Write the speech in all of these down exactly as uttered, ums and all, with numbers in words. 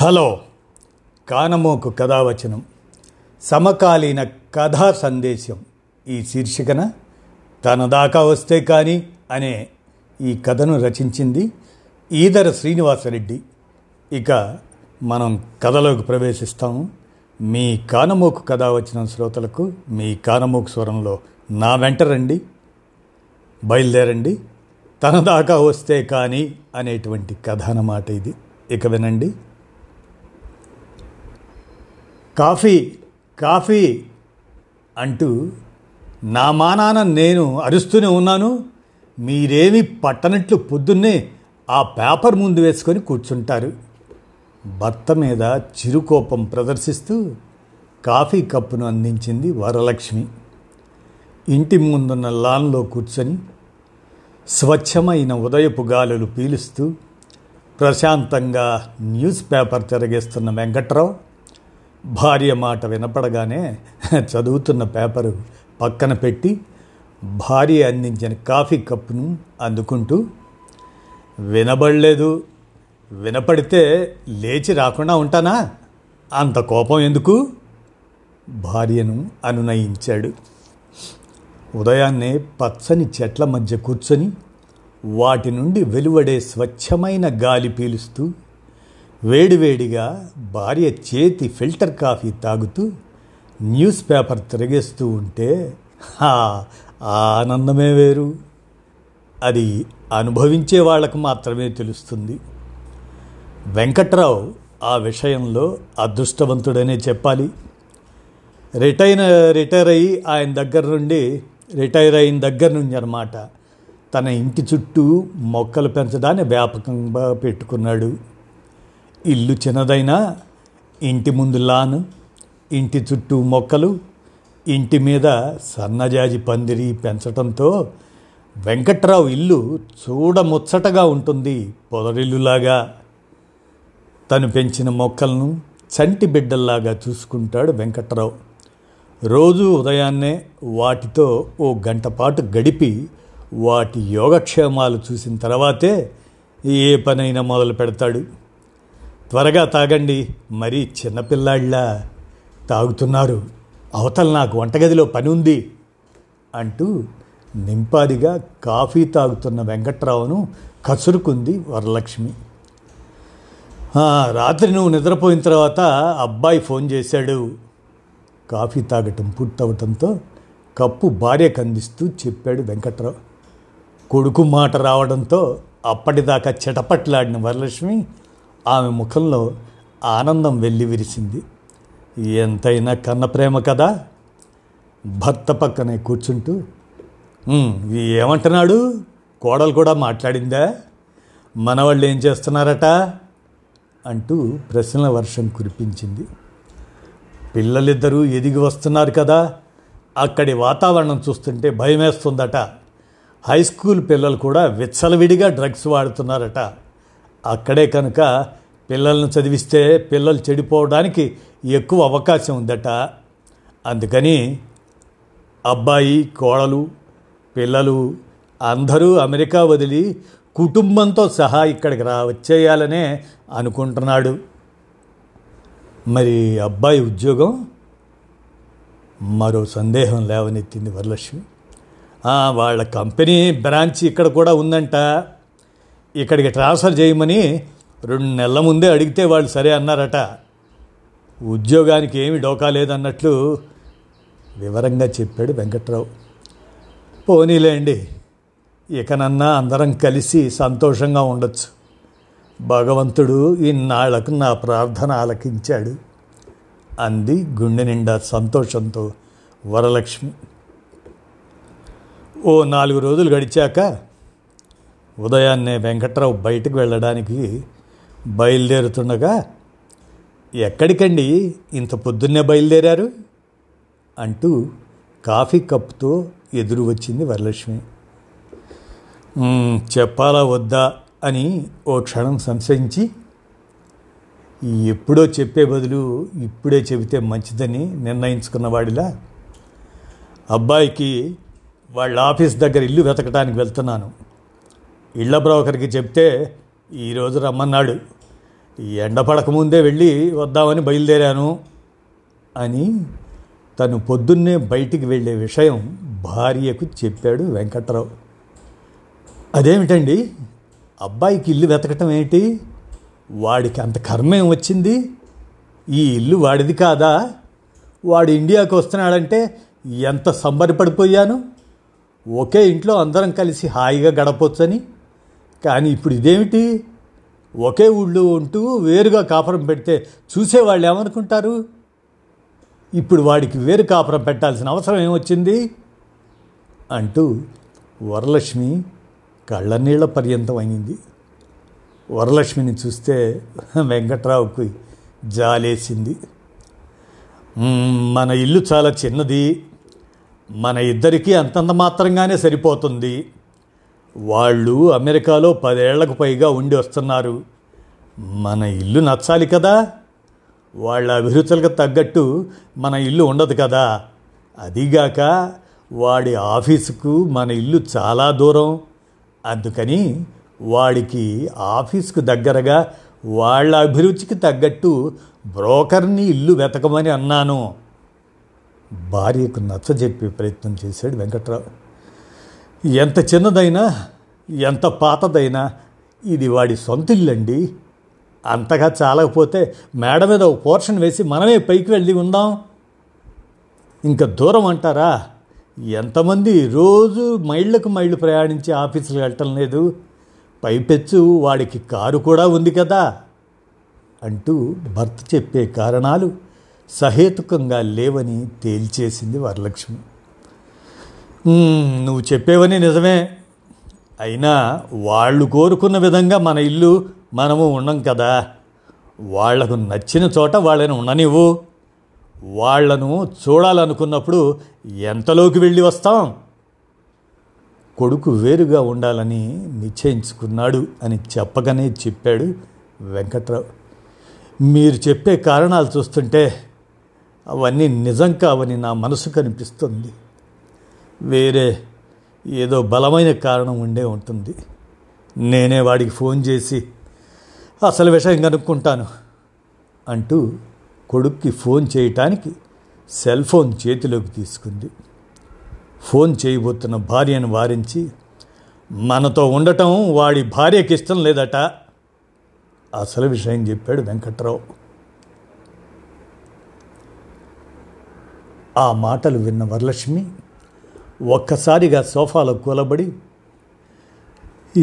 Hello, కానమోకు కథావచనం సమకాలీన కథా సందేశం ఈ శీర్షికన తన దాకా వస్తే కానీ అనే ఈ కథను రచించింది ఈదర శ్రీనివాసరెడ్డి. ఇక మనం కథలోకి ప్రవేశిస్తాము. మీ కానమోకు కథావచనం శ్రోతలకు మీ కానమోకు స్వరంలో నా వెంట రండి, బయలుదేరండి. తన దాకా వస్తే కానీ అనేటువంటి కథ అన్నమాట ఇది. ఇక వినండి. కాఫీ కాఫీ అంటూ నా మానాన నేను అరుస్తూనే ఉన్నాను. మీరేమీ పట్టనట్లు పొద్దున్నే ఆ పేపర్ ముందు వేసుకొని కూర్చుంటారు. భర్త మీద చిరుకోపం ప్రదర్శిస్తూ కాఫీ కప్పును అందించింది వరలక్ష్మి. ఇంటి ముందున్న లాన్లో కూర్చొని స్వచ్ఛమైన ఉదయపు గాలులు పీలుస్తూ ప్రశాంతంగా న్యూస్ పేపర్ తిరగేస్తున్న వెంకట్రావు భార్య మాట వినపడగానే చదువుతున్న పేపరు పక్కన పెట్టి భార్య అందించిన కాఫీ కప్పును అందుకుంటూ, వినబడలేదు, వినపడితే లేచి రాకుండా ఉంటానా, అంత కోపం ఎందుకు, భార్యను అనునయించాడు. ఉదయాన్నే పచ్చని చెట్ల మధ్య కూర్చొని వాటి నుండి వెలువడే స్వచ్ఛమైన గాలి పీలుస్తూ వేడివేడిగా భార్య చేతి ఫిల్టర్ కాఫీ తాగుతూ న్యూస్ పేపర్ తిరగేస్తూ ఉంటే ఆ ఆనందమే వేరు. అది అనుభవించే వాళ్ళకు మాత్రమే తెలుస్తుంది. వెంకట్రావు ఆ విషయంలో అదృష్టవంతుడనే చెప్పాలి. రిటైర్ రిటైర్ అయ్యి ఆయన దగ్గర నుండి రిటైర్ అయిన దగ్గర నుండి అన్నమాట తన ఇంటి చుట్టూ మొక్కలు పెంచడాన్ని వ్యాపకంగా పెట్టుకున్నాడు. ఇల్లు చిన్నదైనా ఇంటి ముందు లాను, ఇంటి చుట్టూ మొక్కలు, ఇంటి మీద సన్నజాజి పందిరి పెంచడంతో వెంకట్రావు ఇల్లు చూడముచ్చటగా ఉంటుంది, పొదరిల్లులాగా. తను పెంచిన మొక్కలను చంటి బిడ్డల్లాగా చూసుకుంటాడు వెంకట్రావు. రోజు ఉదయాన్నే వాటితో ఓ గంట పాటు గడిపి వాటి యోగక్షేమాలు చూసిన తర్వాతే ఏ పనైనా మొదలు పెడతాడు. త్వరగా తాగండి, మరీ చిన్నపిల్లాళ్ళ తాగుతున్నారు, అవతల నాకు వంటగదిలో పని ఉంది అంటూ నింపాదిగా కాఫీ తాగుతున్న వెంకట్రావును కసురుకుంది వరలక్ష్మి. రాత్రి నువ్వు నిద్రపోయిన తర్వాత అబ్బాయి ఫోన్ చేశాడు. కాఫీ తాగటం పూర్తవటంతో కప్పు భార్యకు అందిస్తూ చెప్పాడు వెంకట్రావు. కొడుకు మాట రావడంతో అప్పటిదాకా చిటపట్లాడిన వరలక్ష్మి ఆమె ముఖంలో ఆనందం వెళ్ళి విరిసింది. ఎంతైనా కన్న ప్రేమ కదా. భర్త పక్కనే కూర్చుంటూ, ఏమంటున్నాడు, కోడలు కూడా మాట్లాడిందా, మనవాళ్ళు ఏం చేస్తున్నారట అంటూ ప్రశ్నల వర్షం కురిపించింది. పిల్లలిద్దరూ ఎదిగి వస్తున్నారు కదా, అక్కడి వాతావరణం చూస్తుంటే భయమేస్తుందట. హై స్కూల్ పిల్లలు కూడా విచ్చలవిడిగా డ్రగ్స్ వాడుతున్నారట. అక్కడే కనుక పిల్లలను చదివిస్తే పిల్లలు చెడిపోవడానికి ఎక్కువ అవకాశం ఉందట. అందుకని అబ్బాయి, కోడలు, పిల్లలు అందరూ అమెరికా వదిలి కుటుంబంతో సహా ఇక్కడికి రా వచ్చేయాలనే అనుకుంటున్నాడు. మరి అబ్బాయి ఉద్యోగం? మరో సందేహం లేవనెత్తింది వరలక్ష్మి. వాళ్ళ కంపెనీ బ్రాంచ్ ఇక్కడ కూడా ఉందంట. ఇక్కడికి ట్రాన్స్ఫర్ చేయమని రెండు నెలల ముందే అడిగితే వాళ్ళు సరే అన్నారట. ఉద్యోగానికి ఏమి డోకా లేదన్నట్లు వివరంగా చెప్పాడు వెంకట్రావు. పోనీలేండి, ఇకనన్నా అందరం కలిసి సంతోషంగా ఉండొచ్చు. భగవంతుడు ఇన్నాళ్లకు నా ప్రార్థన ఆలకించాడు అంది గుండె నిండా సంతోషంతో వరలక్ష్మి. ఓ నాలుగు రోజులు గడిచాక ఉదయాన్నే వెంకట్రావు బయటకు వెళ్ళడానికి బయలుదేరుతుండగా, ఎక్కడికండి ఇంత పొద్దున్నే బయలుదేరారు అంటూ కాఫీ కప్పుతో ఎదురు వచ్చింది వరలక్ష్మి. చెప్పాలా వద్దా అని ఓ క్షణం సంశయించి, ఎప్పుడో చెప్పే బదులు ఇప్పుడే చెబితే మంచిదని నిర్ణయించుకున్నవాడిలా, అబ్బాయికి వాళ్ళ ఆఫీస్ దగ్గర ఇల్లు వెతకడానికి వెళ్తున్నాను, ఇళ్ళ బ్రోకర్కి చెప్తే ఈరోజు రమ్మన్నాడు, ఈ ఎండపడకముందే వెళ్ళి వద్దామని బయలుదేరాను అని తను పొద్దున్నే బయటికి వెళ్ళే విషయం భార్యకు చెప్పాడు వెంకట్రావు. అదేమిటండి, అబ్బాయికి ఇల్లు వెతకటం ఏంటి? వాడికి అంత కర్మేం వచ్చింది? ఈ ఇల్లు వాడిది కాదా? వాడు ఇండియాకు వస్తున్నాడంటే ఎంత సంబరపడిపోయాను, ఒకే ఇంట్లో అందరం కలిసి హాయిగా గడపొచ్చని. కానీ ఇప్పుడు ఇదేమిటి? ఒకే ఊళ్ళో ఉంటూ వేరుగా కాపురం పెడితే చూసేవాళ్ళు ఏమనుకుంటారు? ఇప్పుడు వాడికి వేరు కాపురం పెట్టాల్సిన అవసరం ఏమొచ్చింది అంటూ వరలక్ష్మి కళ్ళనీళ్ల పర్యంతం అయింది. వరలక్ష్మిని చూస్తే వెంకట్రావుకి జాలేసింది. మన ఇల్లు చాలా చిన్నది, మన ఇద్దరికీ అంతంత మాత్రంగానే సరిపోతుంది. వాళ్ళు అమెరికాలో పదేళ్లకు పైగా ఉండి వస్తున్నారు. మన ఇల్లు నచ్చాలి కదా, వాళ్ళ అభిరుచులకు తగ్గట్టు మన ఇల్లు ఉండదు కదా. అదిగాక వాడి ఆఫీసుకు మన ఇల్లు చాలా దూరం, అందుకని వాడికి ఆఫీసుకు దగ్గరగా వాళ్ళ అభిరుచికి తగ్గట్టు బ్రోకర్ని ఇల్లు వెతకమని అన్నాను. భార్యకు నచ్చజెప్పే ప్రయత్నం చేశాడు వెంకట్రావు. ఎంత చిన్నదైనా ఎంత పాతదైనా ఇది వాడి సొంత ఇల్లండి. అంతగా చాలకపోతే మేడ మీద ఒక పోర్షన్ వేసి మనమే పైకి వెళ్ళి ఉందాం. ఇంకా దూరం అంటారా? ఎంతమంది రోజు మైళ్ళకు మైళ్ళు ప్రయాణించి ఆఫీసులకు వెళ్ళటం లేదు. పైపెచ్చు వాడికి కారు కూడా ఉంది కదా అంటూ భర్త చెప్పే కారణాలు సహేతుకంగా లేవని తేల్చేసింది వరలక్ష్మి. నువ్వు చెప్పేవని నిజమే, అయినా వాళ్ళు కోరుకున్న విధంగా మన ఇల్లు మనము ఉండం కదా. వాళ్లకు నచ్చిన చోట వాళ్ళని ఉండనివ్వు. వాళ్లను చూడాలనుకున్నప్పుడు ఎంతలోకి వెళ్ళి వస్తాం? కొడుకు వేరుగా ఉండాలని నిశ్చయించుకున్నాడు అని చెప్పగానే చెప్పాడు వెంకట్రావు. మీరు చెప్పే కారణాలు చూస్తుంటే అవన్నీ నిజం కావని నా మనసు కనిపిస్తుంది. వేరే ఏదో బలమైన కారణం ఉండే ఉంటుంది. నేనే వాడికి ఫోన్ చేసి అసలు విషయం కనుక్కుంటాను అంటూ కొడుక్కి ఫోన్ చేయటానికి సెల్ ఫోన్ చేతిలోకి తీసుకుంది. ఫోన్ చేయబోతున్న భార్యను వారించి, మనతో ఉండటం వాడి భార్యకి ఇష్టం లేదట, అసలు విషయం చెప్పాడు వెంకట్రావు. ఆ మాటలు విన్న వరలక్ష్మి ఒక్కసారిగా సోఫాలో కూలబడి,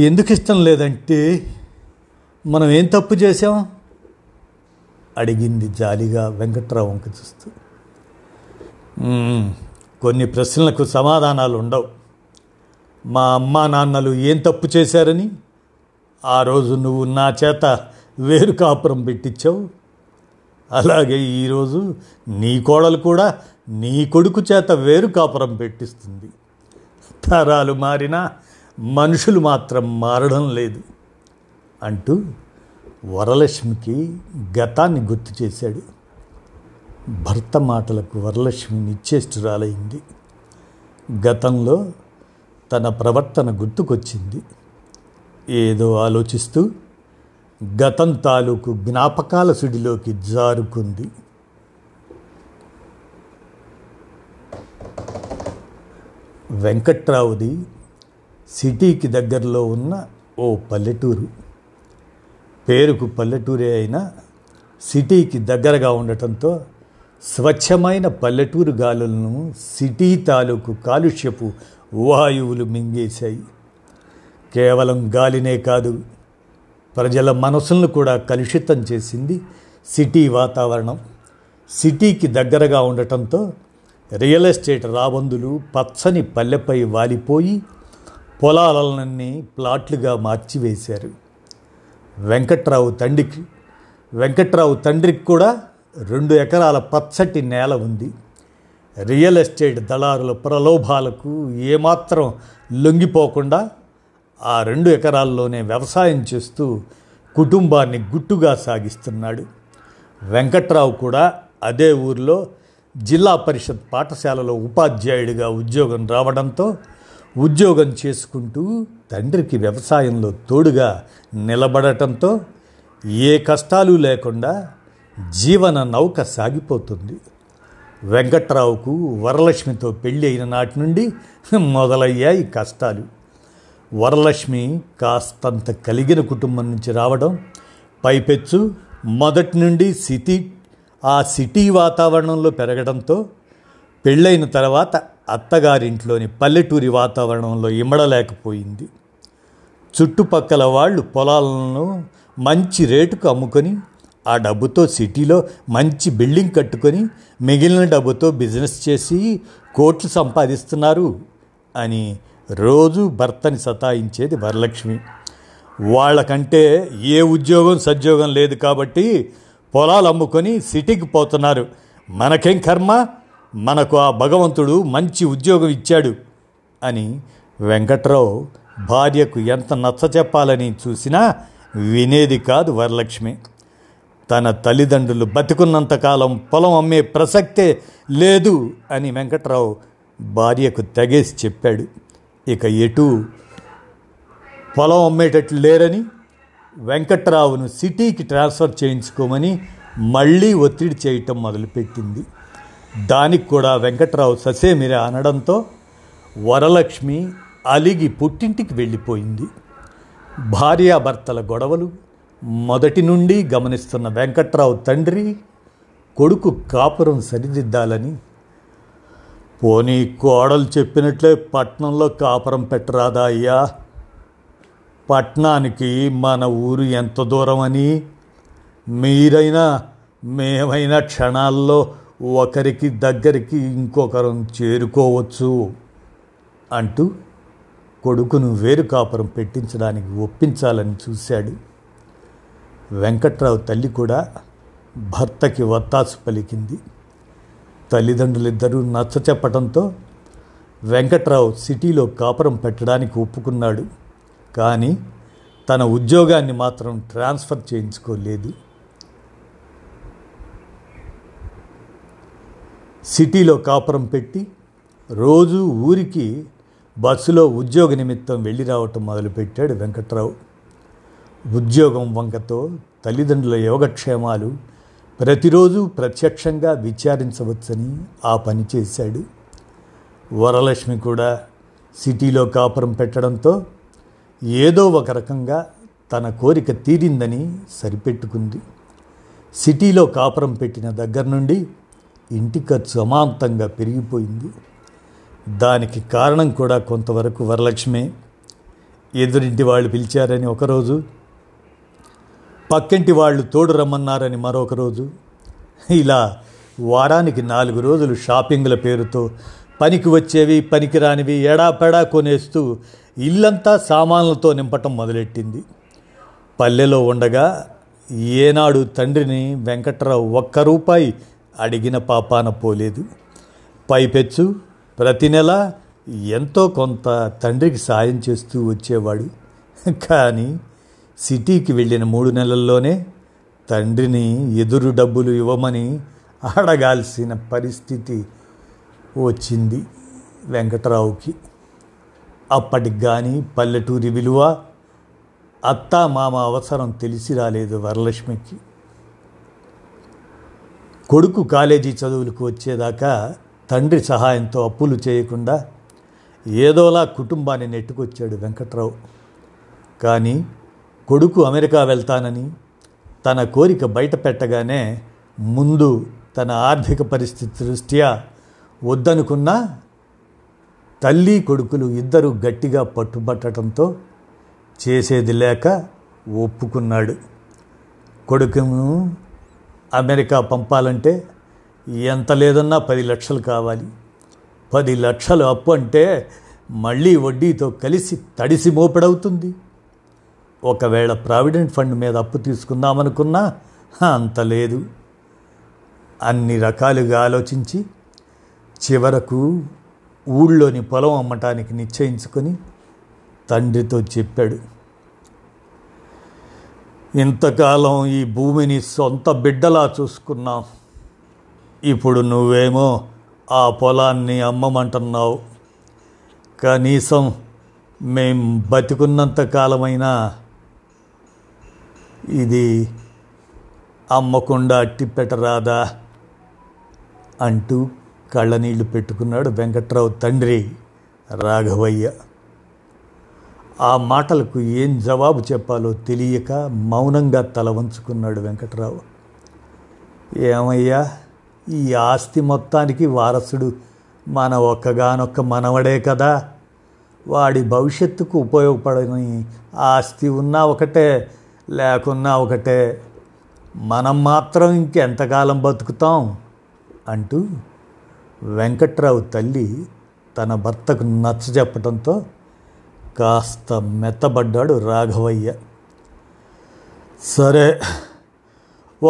ఎందుకు ఇష్టం లేదంటే మనం ఏం తప్పు చేశాం అడిగింది జాలిగా వెంకట్రావుకి చూస్తూ. కొన్ని ప్రశ్నలకు సమాధానాలు ఉండవు. మా అమ్మా నాన్నలు ఏం తప్పు చేశారని ఆ రోజు నువ్వు నా చేత వేరు కాపురం పెట్టించావు, అలాగే ఈరోజు నీ కోడలు కూడా నీ కొడుకు చేత వేరు కాపురం పెట్టిస్తుంది. తరాలు మారినా మనుషులు మాత్రం మారడం లేదు అంటూ వరలక్ష్మికి గతాన్ని గుర్తు చేశాడు. భర్త మాటలకు వరలక్ష్మి నిశ్చేష్టురాలైంది. గతంలో తన ప్రవర్తన గుర్తుకొచ్చింది. ఏదో ఆలోచిస్తూ గతం తాలూకు జ్ఞాపకాల సుడిలోకి జారుకుంది. వెంకట్రావుది సిటీకి దగ్గరలో ఉన్న ఓ పల్లెటూరు. పేరుకు పల్లెటూరే అయినా సిటీకి దగ్గరగా ఉండటంతో స్వచ్ఛమైన పల్లెటూరు గాలులను సిటీ తాలూకు కాలుష్యపు వాయువులు మింగేశాయి. కేవలం గాలినే కాదు, ప్రజల మనసులను కూడా కలుషితం చేసింది సిటీ వాతావరణం. సిటీకి దగ్గరగా ఉండటంతో రియల్ ఎస్టేట్ రాబందులు పచ్చని పల్లెపై వాలిపోయి పొలాలన్నీ ప్లాట్లుగా మార్చివేశారు. వెంకట్రావు తండ్రికి వెంకట్రావు తండ్రికి కూడా రెండు ఎకరాల పచ్చటి నేల ఉంది. రియల్ ఎస్టేట్ దళారుల ప్రలోభాలకు ఏమాత్రం లొంగిపోకుండా ఆ రెండు ఎకరాల్లోనే వ్యవసాయం చేస్తూ కుటుంబాన్ని గుట్టుగా సాగిస్తున్నాడు. వెంకట్రావు కూడా అదే ఊరిలో జిల్లా పరిషత్ పాఠశాలలో ఉపాధ్యాయుడిగా ఉద్యోగం రావడంతో ఉద్యోగం చేసుకుంటూ తండ్రికి వ్యవసాయంలో తోడుగా నిలబడటంతో ఏ కష్టాలు లేకుండా జీవన నౌక సాగిపోతుంది. వెంకట్రావుకు వరలక్ష్మితో పెళ్ళి అయిన నాటి నుండి మొదలయ్యాయి కష్టాలు. వరలక్ష్మి కాస్తంత కలిగిన కుటుంబం నుంచి రావడం, పైపెచ్చు మొదటి నుండి సిటీ ఆ సిటీ వాతావరణంలో పెరగడంతో పెళ్ళైన తర్వాత అత్తగారింట్లోని పల్లెటూరి వాతావరణంలో ఇమ్మడలేకపోయింది. చుట్టుపక్కల వాళ్ళు పొలాలను మంచి రేటుకు అమ్ముకొని ఆ డబ్బుతో సిటీలో మంచి బిల్డింగ్ కట్టుకొని మిగిలిన డబ్బుతో బిజినెస్ చేసి కోట్లు సంపాదిస్తున్నారు అని రోజు భర్తని సతాయించేది వరలక్ష్మి. వాళ్ళకంటే ఏ ఉద్యోగం సద్యోగం లేదు కాబట్టి పొలాలు అమ్ముకొని సిటీకి పోతున్నారు, మనకేం కర్మ, మనకు ఆ భగవంతుడు మంచి ఉద్యోగం ఇచ్చాడు అని వెంకట్రావు భార్యకు ఎంత నచ్చ చెప్పాలని చూసినా వినేది కాదు వరలక్ష్మి. తన తల్లిదండ్రులు బతికున్నంతకాలం పొలం అమ్మే ప్రసక్తే లేదు అని వెంకట్రావు భార్యకు తెగేసి చెప్పాడు. ఇక ఎటు పొలం అమ్మేటట్లు లేరని వెంకట్రావును సిటీకి ట్రాన్స్ఫర్ చేయించుకోమని మళ్ళీ ఒత్తిడి చేయటం మొదలుపెట్టింది. దానికి కూడా వెంకట్రావు ససేమిరా అనడంతో వరలక్ష్మి అలిగి పుట్టింటికి వెళ్ళిపోయింది. భార్యాభర్తల గొడవలు మొదటి నుండి గమనిస్తున్న వెంకట్రావు తండ్రి కొడుకు కాపురం సరిదిద్దాలని, పోనీ కోడలు చెప్పినట్లే పట్నంలో కాపురం పెట్టరాదా అయ్యా, పట్నానికి మన ఊరు ఎంత దూరం అని, మీరైనా మేమైనా క్షణాల్లో ఒకరికి దగ్గరికి ఇంకొకరం చేరుకోవచ్చు అంటూ కొడుకును వేరు కాపురం పెట్టించడానికి ఒప్పించాలని చూశాడు. వెంకట్రావు తల్లి కూడా భర్తకి వత్తాసు పలికింది. తల్లిదండ్రులిద్దరూ నచ్చ చెప్పడంతో వెంకట్రావు సిటీలో కాపురం పెట్టడానికి ఒప్పుకున్నాడు. కానీ తన ఉద్యోగాన్ని మాత్రం ట్రాన్స్ఫర్ చేయించుకోలేదు. సిటీలో కాపురం పెట్టి రోజు ఊరికి బస్సులో ఉద్యోగ నిమిత్తం వెళ్ళి రావటం మొదలుపెట్టాడు వెంకట్రావు. ఉద్యోగం వంకతో తల్లిదండ్రుల యోగక్షేమాలు ప్రతిరోజు ప్రత్యక్షంగా విచారించవచ్చని ఆ పని చేశాడు. వరలక్ష్మి కూడా సిటీలో కాపురం పెట్టడంతో ఏదో ఒక రకంగా తన కోరిక తీరిందని సరిపెట్టుకుంది. సిటీలో కాపురం పెట్టిన దగ్గర నుండి ఇంటి ఖర్చు అమాంతంగా పెరిగిపోయింది. దానికి కారణం కూడా కొంతవరకు వరలక్ష్మే. ఎదురింటి వాళ్ళు పిలిచారని ఒకరోజు, పక్కింటి వాళ్ళు తోడు రమ్మన్నారని మరొక రోజు, ఇలా వారానికి నాలుగు రోజులు షాపింగ్ల పేరుతో పనికి వచ్చేవి పనికిరానివి ఎడాపెడా కొనేస్తూ ఇల్లంతా సామాన్లతో నింపటం మొదలెట్టింది. పల్లెలో ఉండగా ఏనాడు తండ్రిని వెంకట్రావు ఒక్క రూపాయి అడిగిన పాపాన పోలేదు. పైపెచ్చు ప్రతి నెల ఎంతో కొంత తండ్రికి సాయం చేస్తూ వచ్చేవాడు. కానీ సిటీకి వెళ్ళిన మూడు నెలల్లోనే తండ్రిని ఎదురు డబ్బులు ఇవ్వమని అడగాల్సిన పరిస్థితి వచ్చింది వెంకట్రావుకి. అప్పటికి కానీ పల్లెటూరి విలువ, అత్తా మామ అవసరం తెలిసి రాలేదు వరలక్ష్మికి. కొడుకు కాలేజీ చదువులకు వచ్చేదాకా తండ్రి సహాయంతో అప్పులు చేయకుండా ఏదోలా కుటుంబాన్ని నెట్టుకొచ్చాడు వెంకట్రావు. కానీ కొడుకు అమెరికా వెళ్తానని తన కోరిక బయట పెట్టగానే ముందు తన ఆర్థిక పరిస్థితి దృష్ట్యా వద్దనుకున్నా తల్లి కొడుకులు ఇద్దరూ గట్టిగా పట్టుబట్టడంతో చేసేది లేక ఒప్పుకున్నాడు. కొడుకును అమెరికా పంపాలంటే ఎంత లేదన్నా పది లక్షలు కావాలి. పది లక్షలు అప్పు అంటే మళ్ళీ వడ్డీతో కలిసి తడిసి మోపెడవుతుంది. ఒకవేళ ప్రావిడెంట్ ఫండ్ మీద అప్పు తీసుకుందామనుకున్నా అంత లేదు. అన్ని రకాలుగా ఆలోచించి చివరకు ఊళ్ళోని పొలం అమ్మటానికి నిశ్చయించుకొని తండ్రితో చెప్పాడు. ఇంతకాలం ఈ భూమిని సొంత బిడ్డలా చూసుకున్నాం, ఇప్పుడు నువ్వేమో ఆ పొలాన్ని అమ్మమంటున్నావు. కనీసం మేం బతికున్నంతకాలమైనా ఇది అమ్మకుండా అట్టిపెట రాదా అంటూ కళ్ళనీళ్లు పెట్టుకున్నాడు వెంకట్రావు తండ్రి రాఘవయ్య. ఆ మాటలకు ఏం జవాబు చెప్పాలో తెలియక మౌనంగా తల వంచుకున్నాడు వెంకట్రావు. ఏమయ్యా, ఈ ఆస్తి మొత్తానికి వారసుడు మన ఒక్కగానొక్క మనవడే కదా, వాడి భవిష్యత్తుకు ఉపయోగపడని ఆస్తి ఉన్నా ఒకటే లేకున్నా ఒకటే, మనం మాత్రం ఇంకెంతకాలం బతుకుతాం అంటూ వెంకట్రావు తల్లి తన భర్తకు నచ్చజెప్పడంతో కాస్త మెత్తబడ్డాడు రాఘవయ్య. సరే,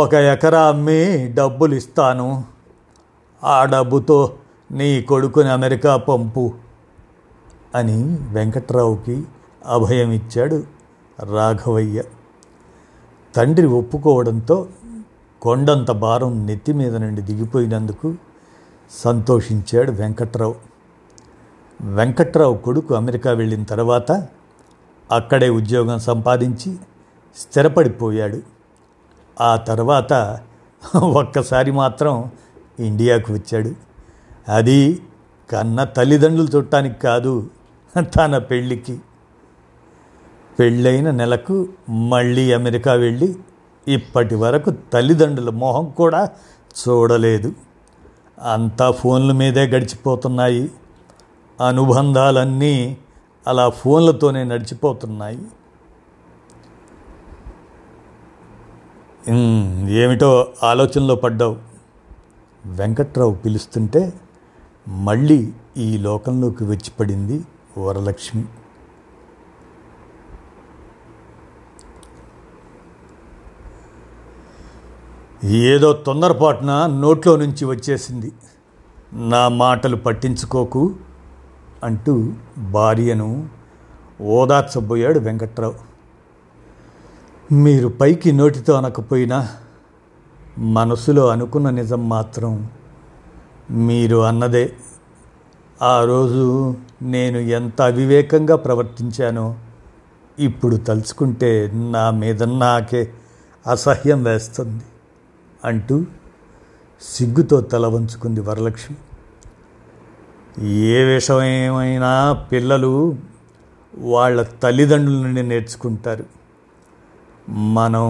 ఒక ఎకరా అమ్మి డబ్బులు ఇస్తాను, ఆ డబ్బుతో నీ కొడుకుని అమెరికా పంపు అని వెంకట్రావుకి అభయం ఇచ్చాడు రాఘవయ్య. తండ్రి ఒప్పుకోవడంతో కొండంత భారం నెత్తి మీద నుండి దిగిపోయినందుకు సంతోషించాడు వెంకట్రావు. వెంకట్రావు కొడుకు అమెరికా వెళ్ళిన తర్వాత అక్కడే ఉద్యోగం సంపాదించి స్థిరపడిపోయాడు. ఆ తర్వాత ఒక్కసారి మాత్రం ఇండియాకు వచ్చాడు. అది కన్న తల్లిదండ్రులు చూడటానికి కాదు, తన పెళ్ళికి. పెళ్ళైన నెలకు మళ్ళీ అమెరికా వెళ్ళి ఇప్పటి వరకు తల్లిదండ్రుల మొహం కూడా చూడలేదు. అంతా ఫోన్ల మీదే గడిచిపోతున్నాయి. అనుబంధాలన్నీ అలా ఫోన్లతోనే నడిచిపోతున్నాయి. ఏమిటో ఆలోచనలో పడ్డావు వెంకట్రావు పిలుస్తుంటే మళ్ళీ ఈ లోకంలోకి వచ్చి పడింది వరలక్ష్మి. ఏదో తొందరపాటున నోట్లో నుంచి వచ్చేసింది, నా మాటలు పట్టించుకోకు అంటూ భార్యను ఓదార్చబోయాడు వెంకట్రావు. మీరు పైకి నోటితో అనకపోయినా మనసులో అనుకున్న నిజం మాత్రం మీరు అన్నదే. ఆ రోజు నేను ఎంత అవివేకంగా ప్రవర్తించానో ఇప్పుడు తలుచుకుంటే నా మీద నాకే అసహ్యం వేస్తుంది అంటూ సిగ్గుతో తల వంచుకుంది వరలక్ష్మి. ఏ విషయమైనా పిల్లలు వాళ్ళ తల్లిదండ్రుల నుండి నేర్చుకుంటారు. మనం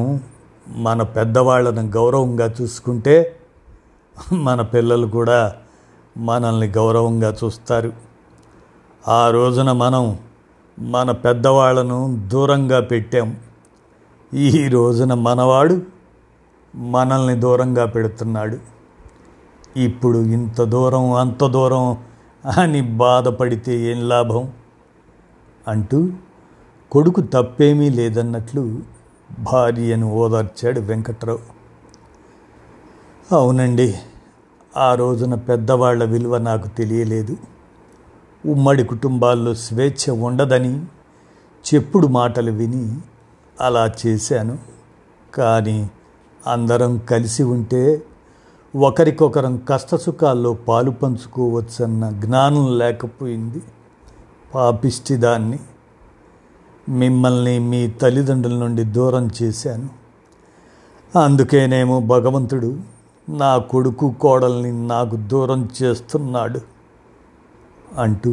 మన పెద్దవాళ్ళను గౌరవంగా చూసుకుంటే మన పిల్లలు కూడా మనల్ని గౌరవంగా చూస్తారు. ఆ రోజున మనం మన పెద్దవాళ్ళను దూరంగా పెట్టాం. ఈ రోజున మనవాడు మనల్ని దూరంగా పెడుతున్నాడు. ఇప్పుడు ఇంత దూరం అంత దూరం అని బాధపడితే ఏం లాభం అంటూ కొడుకు తప్పేమీ లేదన్నట్లు భార్యను ఓదార్చాడు వెంకట్రావు. అవునండి, ఆ రోజున పెద్దవాళ్ల విలువ నాకు తెలియలేదు. ఉమ్మడి కుటుంబాల్లో స్వేచ్ఛ ఉండదని చెప్పుడు మాటలు విని అలా చేశాను. కానీ అందరం కలిసి ఉంటే ఒకరికొకరం కష్టసుఖాల్లో పాలు పంచుకోవచ్చన్న జ్ఞానం లేకపోయింది. పాపిష్టి దాన్ని. మిమ్మల్ని మీ తల్లిదండ్రుల నుండి దూరం చేశాను. అందుకేనేమో భగవంతుడు నా కొడుకు కోడల్ని నాకు దూరం చేస్తున్నాడు అంటూ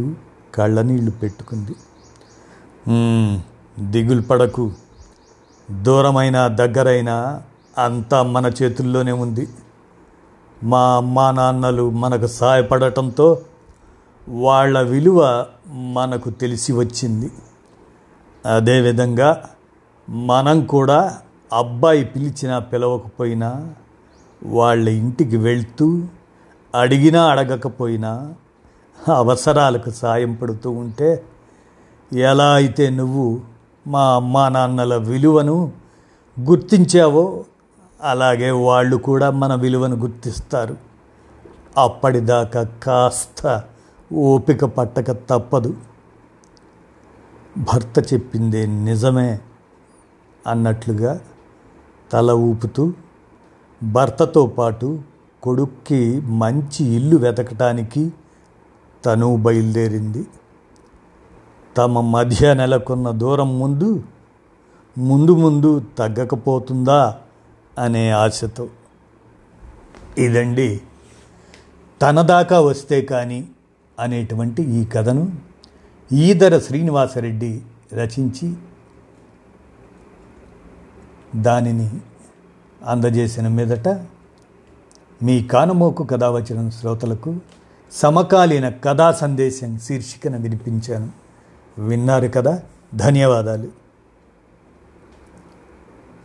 కళ్ళనీళ్లు పెట్టుకుంది. దిగులు పడకు, దూరమైనా దగ్గరైనా అంతా మన చేతుల్లోనే ఉంది. మా అమ్మా నాన్నలు మనకు సహాయపడటంతో వాళ్ళ విలువ మనకు తెలిసి వచ్చింది. అదేవిధంగా మనం కూడా అబ్బాయి పిలిచినా పిలవకపోయినా వాళ్ళ ఇంటికి వెళ్తూ అడిగినా అడగకపోయినా అవసరాలకు సాయం పడుతూ ఉంటే ఎలా అయితే నువ్వు మా అమ్మా నాన్నల విలువను గుర్తించావో అలాగే వాళ్ళు కూడా మన విలువను గుర్తిస్తారు. అప్పటిదాకా కాస్త ఓపిక పట్టక తప్పదు. భర్త చెప్పిందే నిజమే అన్నట్లుగా తల ఊపుతూ భర్తతో పాటు కొడుక్కి మంచి ఇల్లు వెతకటానికి తను బయలుదేరింది. తమ మధ్య నెలకొన్న దూరం ముందు ముందు ముందు తగ్గకపోతుందా అనే ఆశతో. ఇదండి తన దాకా వస్తే కానీ అనేటువంటి ఈ కథను ఈదర శ్రీనివాసరెడ్డి రచించి దానిని అందజేసిన మీదట మీ కానమోకు కథావచనం శ్రోతలకు సమకాలీన కథా సందేశం శీర్షికను వినిపించాను. విన్నారు కదా, ధన్యవాదాలు.